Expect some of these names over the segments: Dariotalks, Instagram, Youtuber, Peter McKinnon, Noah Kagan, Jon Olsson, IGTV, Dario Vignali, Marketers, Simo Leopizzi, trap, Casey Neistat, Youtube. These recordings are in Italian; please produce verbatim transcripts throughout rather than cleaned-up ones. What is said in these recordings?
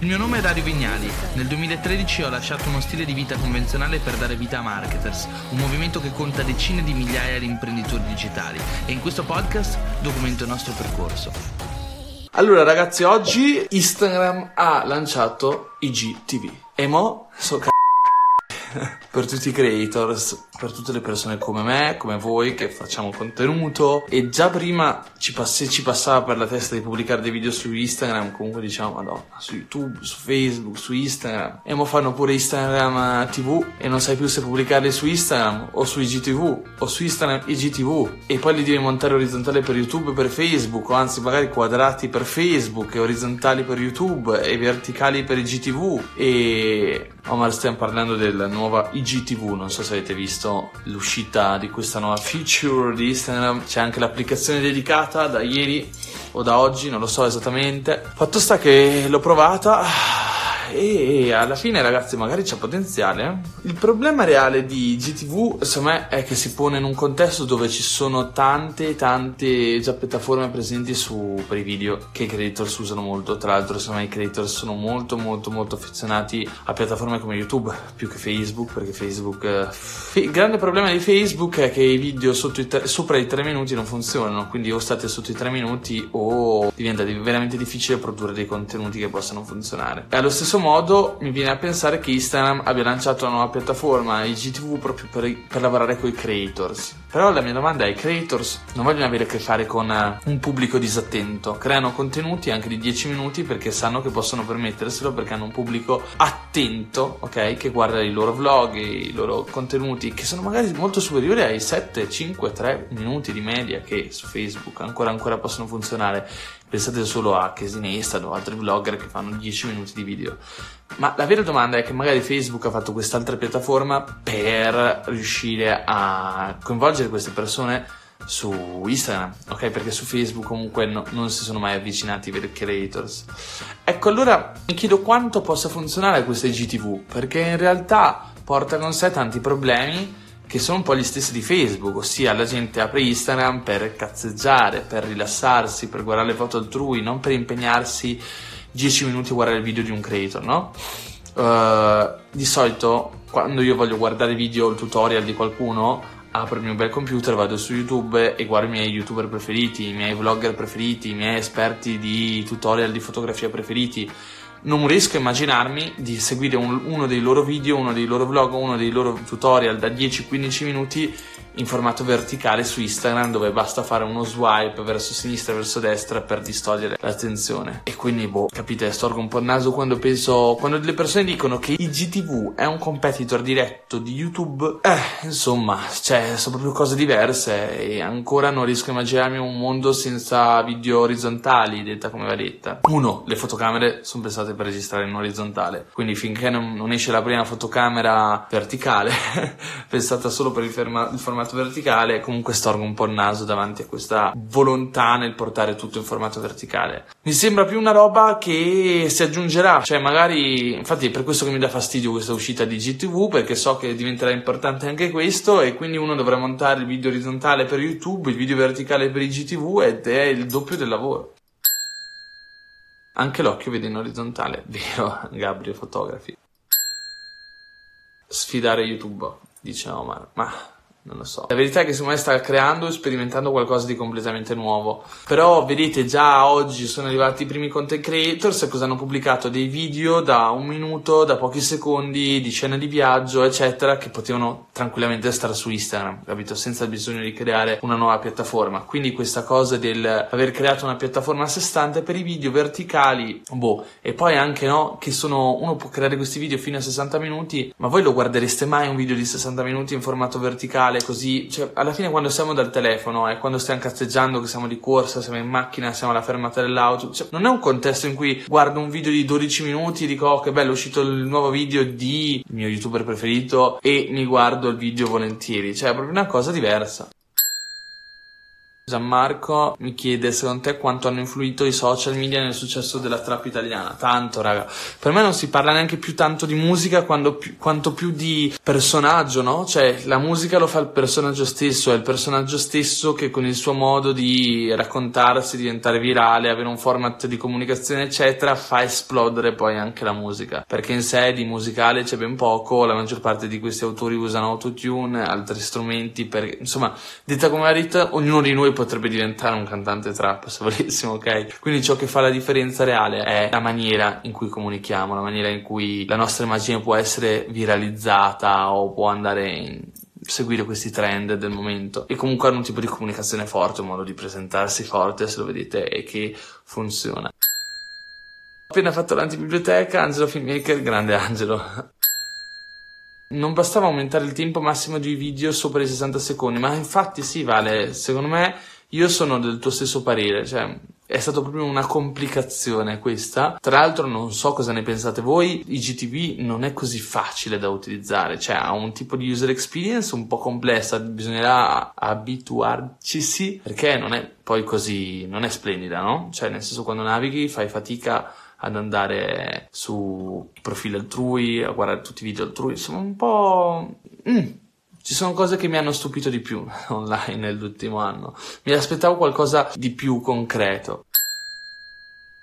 Il mio nome è Dario Vignali. Nel duemilatredici ho lasciato uno stile di vita convenzionale per dare vita a Marketers, un movimento che conta decine di migliaia di imprenditori digitali, e in questo podcast documento il nostro percorso. Allora ragazzi, oggi Instagram ha lanciato I G T V e mo so c***o per tutti i creators, per tutte le persone come me, come voi, che facciamo contenuto. E già prima ci, pass- ci passava per la testa di pubblicare dei video su Instagram, comunque diciamo madonna, su YouTube, su Facebook, su Instagram, e mo fanno pure Instagram tivù e non sai più se pubblicarli su Instagram o su I G T V o su Instagram I G T V, e poi li devi montare orizzontale per YouTube e per Facebook, o anzi magari quadrati per Facebook e orizzontali per YouTube e verticali per I G T V. E Omar, stiamo parlando della nuova I G T V, non so se avete visto l'uscita di questa nuova feature di Instagram, c'è anche l'applicazione dedicata da ieri o da oggi, non lo so esattamente. Fatto sta che l'ho provata e alla fine ragazzi magari c'è potenziale. Il problema reale di I G T V secondo me è che si pone in un contesto dove ci sono tante tante già piattaforme presenti su, per i video, che i creators usano molto. Tra l'altro secondo me i creators sono molto molto molto affezionati a piattaforme come YouTube più che Facebook, perché Facebook eh, il grande problema di Facebook è che i video sotto i tre, sopra i tre minuti non funzionano, quindi o state sotto i tre minuti o diventa veramente difficile produrre dei contenuti che possano funzionare. E allo stesso modo mi viene a pensare che Instagram abbia lanciato una nuova piattaforma I G T V proprio per, per lavorare con i creators. Però la mia domanda è: i creators non vogliono avere a che fare con un pubblico disattento, creano contenuti anche di dieci minuti perché sanno che possono permetterselo, perché hanno un pubblico attento, ok, che guarda i loro vlog, i loro contenuti, che sono magari molto superiori ai sette, cinque, tre minuti di media che su Facebook ancora ancora possono funzionare. Pensate solo a Casey Neistat o altri vlogger che fanno dieci minuti di video. Ma la vera domanda è che magari Facebook ha fatto quest'altra piattaforma per riuscire a coinvolgere queste persone su Instagram, ok? Perché su Facebook comunque no, non si sono mai avvicinati per creators. Ecco, allora mi chiedo quanto possa funzionare questa I G T V, perché in realtà porta con sé tanti problemi che sono un po' gli stessi di Facebook, ossia la gente apre Instagram per cazzeggiare, per rilassarsi, per guardare le foto altrui, non per impegnarsi dieci minuti a guardare il video di un creator, no? Uh, di solito quando io voglio guardare video o il tutorial di qualcuno, apro il mio bel computer, vado su YouTube e guardo i miei youtuber preferiti, i miei vlogger preferiti, i miei esperti di tutorial di fotografia preferiti. Non riesco a immaginarmi di seguire un, uno dei loro video, uno dei loro vlog, uno dei loro tutorial da dieci quindici minuti in formato verticale su Instagram, dove basta fare uno swipe verso sinistra e verso destra per distogliere l'attenzione. E quindi boh, capite, storgo un po' il naso quando penso, quando delle persone dicono che I G T V è un competitor diretto di YouTube. Eh, insomma, cioè, sono proprio cose diverse, e ancora non riesco a immaginarmi un mondo senza video orizzontali, detta come va detta. Uno, le fotocamere sono pensate per registrare in orizzontale, quindi finché non, non esce la prima fotocamera verticale pensata solo per il, ferma, il formato verticale, comunque storgo un po' il naso davanti a questa volontà nel portare tutto in formato verticale. Mi sembra più una roba che si aggiungerà, cioè magari, infatti è per questo che mi dà fastidio questa uscita di I G T V, perché so che diventerà importante anche questo, e quindi uno dovrà montare il video orizzontale per YouTube, il video verticale per I G T V, ed è il doppio del lavoro. Anche l'occhio vede in orizzontale, vero Gabriel fotografi? Sfidare YouTube, dice Omar, ma non lo so. La verità è che secondo me sta creando e sperimentando qualcosa di completamente nuovo. Però vedete, già oggi sono arrivati i primi content creators che hanno pubblicato dei video da un minuto, da pochi secondi, di scena di viaggio eccetera, che potevano tranquillamente stare su Instagram, capito? Senza bisogno di creare una nuova piattaforma. Quindi questa cosa del aver creato una piattaforma a sé stante per i video verticali, boh. E poi anche no, che sono, uno può creare questi video fino a sessanta minuti, ma voi lo guardereste mai un video di sessanta minuti in formato verticale così? Cioè, alla fine quando siamo dal telefono e eh, quando stiamo cazzeggiando, che siamo di corsa, siamo in macchina, siamo alla fermata dell'auto, cioè, non è un contesto in cui guardo un video di dodici minuti e dico oh che bello, è uscito il nuovo video di il mio youtuber preferito e mi guardo il video volentieri, cioè è proprio una cosa diversa. Gianmarco mi chiede: secondo te quanto hanno influito i social media nel successo della trap italiana? Tanto, raga, per me non si parla neanche più tanto di musica quando più, quanto più di personaggio, no? Cioè la musica lo fa il personaggio stesso, è il personaggio stesso che con il suo modo di raccontarsi, diventare virale, avere un format di comunicazione eccetera, fa esplodere poi anche la musica, perché in sé di musicale c'è ben poco, la maggior parte di questi autori usano autotune, altri strumenti, per... insomma, detta come la vita, ognuno di noi potrebbe diventare un cantante trap se volessimo, ok? Quindi ciò che fa la differenza reale è la maniera in cui comunichiamo, la maniera in cui la nostra immagine può essere viralizzata o può andare in... seguire questi trend del momento. E comunque è un tipo di comunicazione forte, un modo di presentarsi forte, se lo vedete, e che funziona. Ho appena fatto l'antibiblioteca, Angelo Filmmaker, grande Angelo. Non bastava aumentare il tempo massimo di video sopra i sessanta secondi, ma infatti sì, Vale, secondo me io sono del tuo stesso parere, cioè è stata proprio una complicazione questa. Tra l'altro non so cosa ne pensate voi, I G T V non è così facile da utilizzare, cioè ha un tipo di user experience un po' complessa, bisognerà abituarcisi, perché non è poi così, non è splendida, no? Cioè nel senso, quando navighi fai fatica ad andare su profili altrui, a guardare tutti i video altrui, insomma un po'... Mm. Ci sono cose che mi hanno stupito di più online nell'ultimo anno, mi aspettavo qualcosa di più concreto.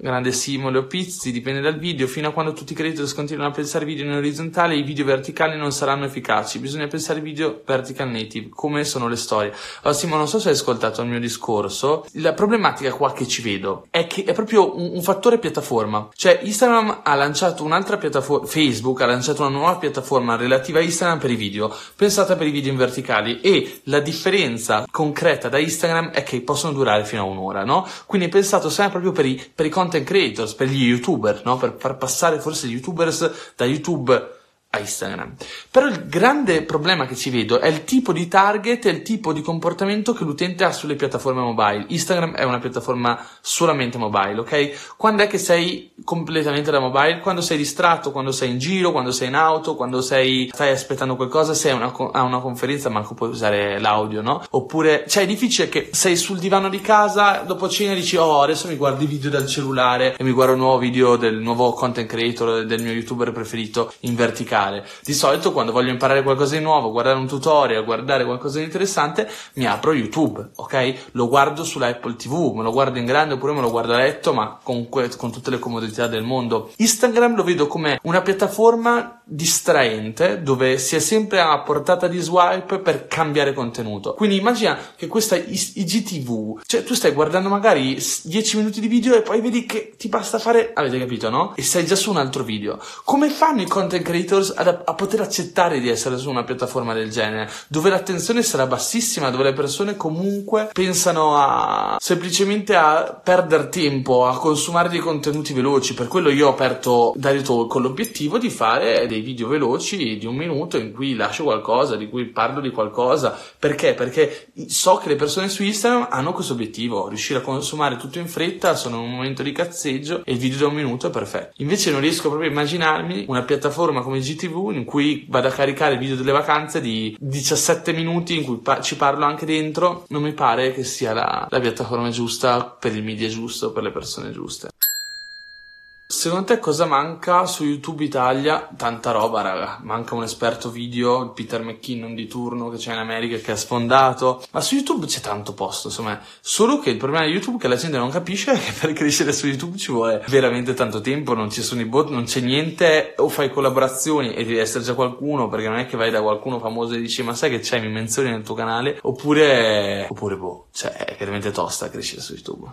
Grande Simo Leopizzi: dipende dal video, fino a quando tutti i creatori continuano a pensare video in orizzontale i video verticali non saranno efficaci, bisogna pensare video vertical native, come sono le storie. Allora Simo, non so se hai ascoltato il mio discorso, la problematica qua che ci vedo è che è proprio un, un fattore piattaforma, cioè Instagram ha lanciato un'altra piattaforma, Facebook ha lanciato una nuova piattaforma relativa a Instagram per i video, pensata per i video in verticali, e la differenza concreta da Instagram è che possono durare fino a un'ora, no? Quindi è pensato sempre proprio per i, per i content content creators, per gli youtuber, no? Per far passare forse gli youtubers da YouTube a Instagram. Però il grande problema che ci vedo è il tipo di target e il tipo di comportamento che l'utente ha sulle piattaforme mobile. Instagram è una piattaforma solamente mobile, ok? Quando è che sei completamente da mobile? Quando sei distratto, quando sei in giro, quando sei in auto, quando sei stai aspettando qualcosa, sei a una, a una conferenza, manco puoi usare l'audio, no? Oppure, cioè è difficile che sei sul divano di casa, dopo cena dici: oh, adesso mi guardo i video dal cellulare e mi guardo un nuovo video del nuovo content creator, del mio youtuber preferito in verticale. Di solito quando voglio imparare qualcosa di nuovo, guardare un tutorial, guardare qualcosa di interessante, mi apro YouTube, ok? Lo guardo sulla Apple T V, me lo guardo in grande oppure me lo guardo a letto, ma con, que- con tutte le comodità del mondo. Instagram lo vedo come una piattaforma distraente, dove si è sempre a portata di swipe per cambiare contenuto. Quindi immagina che questa I G T V, cioè tu stai guardando magari dieci minuti di video e poi vedi che ti basta fare, avete capito, no? E sei già su un altro video. Come fanno i content creators Ad, a poter accettare di essere su una piattaforma del genere, dove l'attenzione sarà bassissima, dove le persone comunque pensano a semplicemente a perdere tempo, a consumare dei contenuti veloci? Per quello io ho aperto Dariotalks con l'obiettivo di fare dei video veloci di un minuto in cui lascio qualcosa, di cui parlo di qualcosa. Perché? Perché so che le persone su Instagram hanno questo obiettivo, riuscire a consumare tutto in fretta, sono in un momento di cazzeggio e il video da un minuto è perfetto. Invece non riesco proprio a immaginarmi una piattaforma come I G T V in cui vado a caricare il video delle vacanze di diciassette minuti in cui pa- ci parlo anche dentro. Non mi pare che sia la, la piattaforma giusta per il media giusto, per le persone giuste. Secondo te cosa manca su YouTube Italia? Tanta roba, raga. Manca un esperto video, il Peter McKinnon di turno che c'è in America, che ha sfondato. Ma su YouTube c'è tanto posto, insomma. Solo che il problema di YouTube è che la gente non capisce che per crescere su YouTube ci vuole veramente tanto tempo. Non ci sono i bot, non c'è niente. O fai collaborazioni e devi essere già qualcuno, perché non è che vai da qualcuno famoso e dici: ma sai che c'è, mi menzioni nel tuo canale? Oppure... Oppure boh, cioè è veramente tosta crescere su YouTube.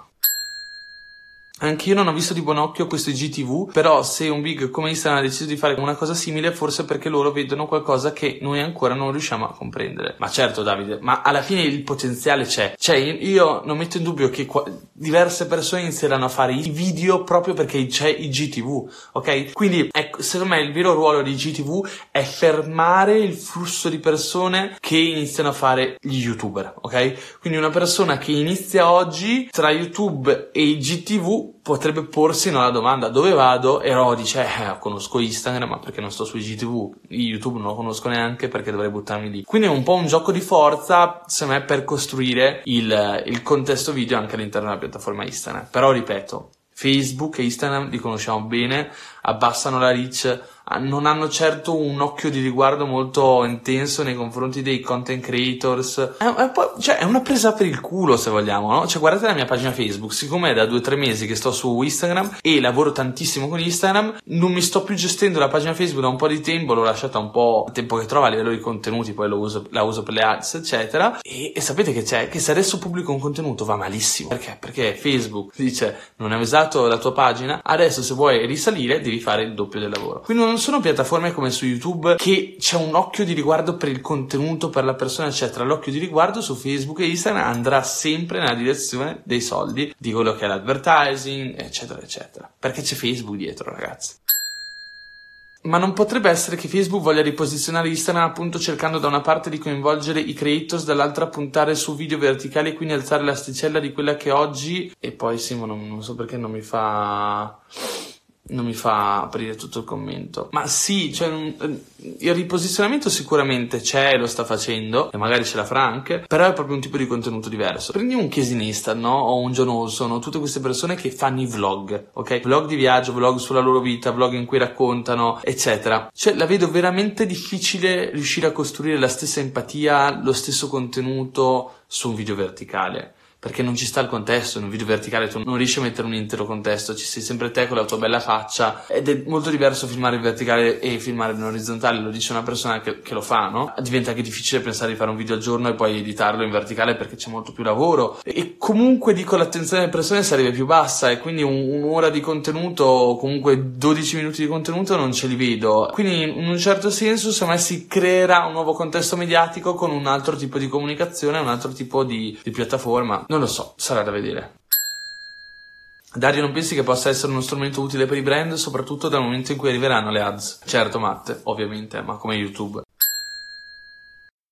Anche io non ho visto di buon occhio questo I G T V, però se un big come Instagram ha deciso di fare una cosa simile, forse perché loro vedono qualcosa che noi ancora non riusciamo a comprendere. Ma certo, Davide, ma alla fine il potenziale c'è. Cioè io non metto in dubbio che qua- diverse persone inizieranno a fare i video proprio perché c'è I G T V, ok? Quindi ecco, secondo me il vero ruolo di I G T V è fermare il flusso di persone che iniziano a fare gli youtuber, ok? Quindi una persona che inizia oggi tra YouTube e I G T V potrebbe porsi nella domanda: dove vado? E Ro dice eh, conosco Instagram, ma perché non sto su I G T V? YouTube non lo conosco neanche, perché dovrei buttarmi lì? Quindi è un po' un gioco di forza, secondo me, per costruire il, il contesto video anche all'interno della piattaforma Instagram. Però ripeto, Facebook e Instagram li conosciamo bene, abbassano la reach, non hanno certo un occhio di riguardo molto intenso nei confronti dei content creators. È, è, poi, cioè, è una presa per il culo, se vogliamo, no? Cioè, guardate la mia pagina Facebook, siccome è da due o tre mesi che sto su Instagram e lavoro tantissimo con Instagram, non mi sto più gestendo la pagina Facebook da un po' di tempo, l'ho lasciata un po' il tempo che trova a livello di contenuti, poi lo uso, la uso per le ads, eccetera. E, e sapete che c'è? Che se adesso pubblico un contenuto va malissimo. Perché? Perché Facebook dice: non hai usato la tua pagina, adesso se vuoi risalire devi fare il doppio del lavoro. Quindi non sono piattaforme come su YouTube, che c'è un occhio di riguardo per il contenuto, per la persona, eccetera. L'occhio di riguardo su Facebook e Instagram andrà sempre nella direzione dei soldi, di quello che è l'advertising, eccetera eccetera, perché c'è Facebook dietro, ragazzi. Ma non potrebbe essere che Facebook voglia riposizionare Instagram, appunto, cercando da una parte di coinvolgere i creators, dall'altra puntare su video verticali e quindi alzare l'asticella di quella che oggi... E poi Simo, non, non so perché non mi fa... non mi fa aprire tutto il commento. Ma sì, cioè, il riposizionamento sicuramente c'è, lo sta facendo, e magari ce la farà anche, però è proprio un tipo di contenuto diverso. Prendi un Casey Neistat, no? O un Jon Olsson, o tutte queste persone che fanno i vlog, ok? Vlog di viaggio, vlog sulla loro vita, vlog in cui raccontano, eccetera. Cioè, la vedo veramente difficile riuscire a costruire la stessa empatia, lo stesso contenuto su un video verticale, perché non ci sta il contesto. In un video verticale tu non riesci a mettere un intero contesto, ci sei sempre te con la tua bella faccia, ed è molto diverso filmare in verticale e filmare in orizzontale, lo dice una persona che, che lo fa, no? Diventa anche difficile pensare di fare un video al giorno e poi editarlo in verticale, perché c'è molto più lavoro, e comunque dico l'attenzione delle persone sarebbe più bassa, e quindi un, un'ora di contenuto, o comunque dodici minuti di contenuto, non ce li vedo. Quindi in un certo senso, secondo me, si creerà un nuovo contesto mediatico con un altro tipo di comunicazione, un altro tipo di, di piattaforma. Non lo so, sarà da vedere. Dario, non pensi che possa essere uno strumento utile per i brand, soprattutto dal momento in cui arriveranno le ads? Certo, Matte, ovviamente, ma come YouTube.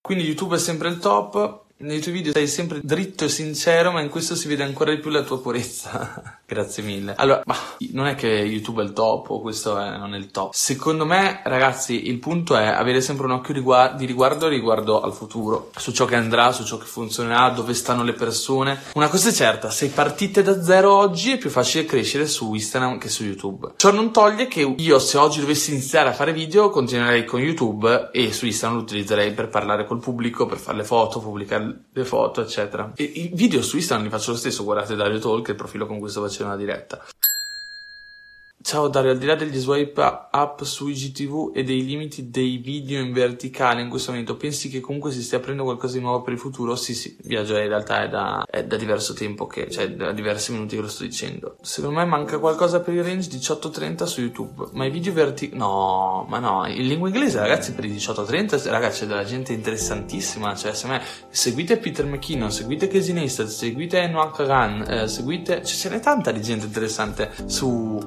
Quindi YouTube è sempre il top, nei tuoi video sei sempre dritto e sincero, ma in questo si vede ancora di più la tua purezza. Grazie mille. Allora, ma non è che YouTube è il top o questo è, non è il top. Secondo me, ragazzi, il punto è avere sempre un occhio riguardo, di riguardo riguardo al futuro, su ciò che andrà, su ciò che funzionerà, dove stanno le persone. Una cosa è certa: se partite da zero oggi è più facile crescere su Instagram che su YouTube. Ciò non toglie che io, se oggi dovessi iniziare a fare video, continuerei con YouTube e su Instagram lo utilizzerei per parlare col pubblico, per fare le foto, pubblicare le foto, eccetera. E i video su Instagram li faccio lo stesso, guardate Dariotalks, il profilo con cui sto facendo una diretta. Ciao Dario, al di là degli swipe up su I G T V e dei limiti dei video in verticale in questo momento, pensi che comunque si stia aprendo qualcosa di nuovo per il futuro? Sì, sì, viaggio in realtà è da, è da diverso tempo, che, cioè da diversi minuti che lo sto dicendo. Secondo me manca qualcosa per il range diciotto trenta su YouTube, ma i video verticali... No, ma no, in lingua inglese, ragazzi, per i diciotto trenta, ragazzi, c'è della gente interessantissima, cioè se me... Seguite Peter McKinnon, seguite Casey Neistat, seguite Noah Kagan, eh, seguite... Cioè ce n'è tanta di gente interessante su...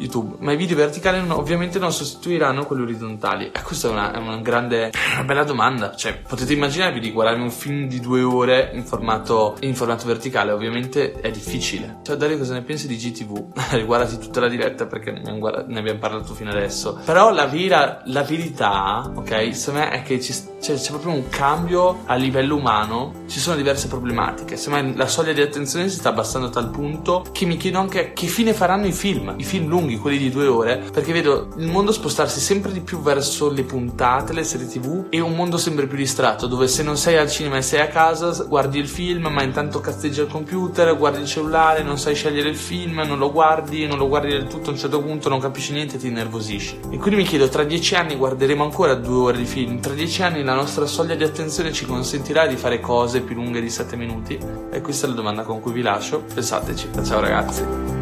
YouTube, ma i video verticali non, ovviamente non sostituiranno quelli orizzontali. E questa è una, è una grande, una bella domanda. Cioè, potete immaginarvi di guardarmi un film di due ore in formato, in formato verticale? Ovviamente è difficile. Cioè, Dario, cosa ne pensi di I G T V? Riguardati tutta la diretta, perché ne abbiamo, guarda, ne abbiamo parlato fino adesso. Però la vera, la verità, ok, secondo me è che ci, cioè, c'è proprio un cambio a livello umano. Ci sono diverse problematiche. Secondo me la soglia di attenzione si sta abbassando a tal punto che mi chiedo anche che fine faranno i film, i film lunghi, quelli di due ore, perché vedo il mondo spostarsi sempre di più verso le puntate, le serie TV, e un mondo sempre più distratto, dove se non sei al cinema e sei a casa guardi il film, ma intanto cazzeggi al computer, guardi il cellulare, non sai scegliere il film, non lo guardi, non lo guardi del tutto, a un certo punto non capisci niente e ti innervosisci. E quindi mi chiedo, tra dieci anni guarderemo ancora due ore di film? Tra dieci anni la nostra soglia di attenzione ci consentirà di fare cose più lunghe di sette minuti? E questa è la domanda con cui vi lascio, pensateci. Ciao ragazzi.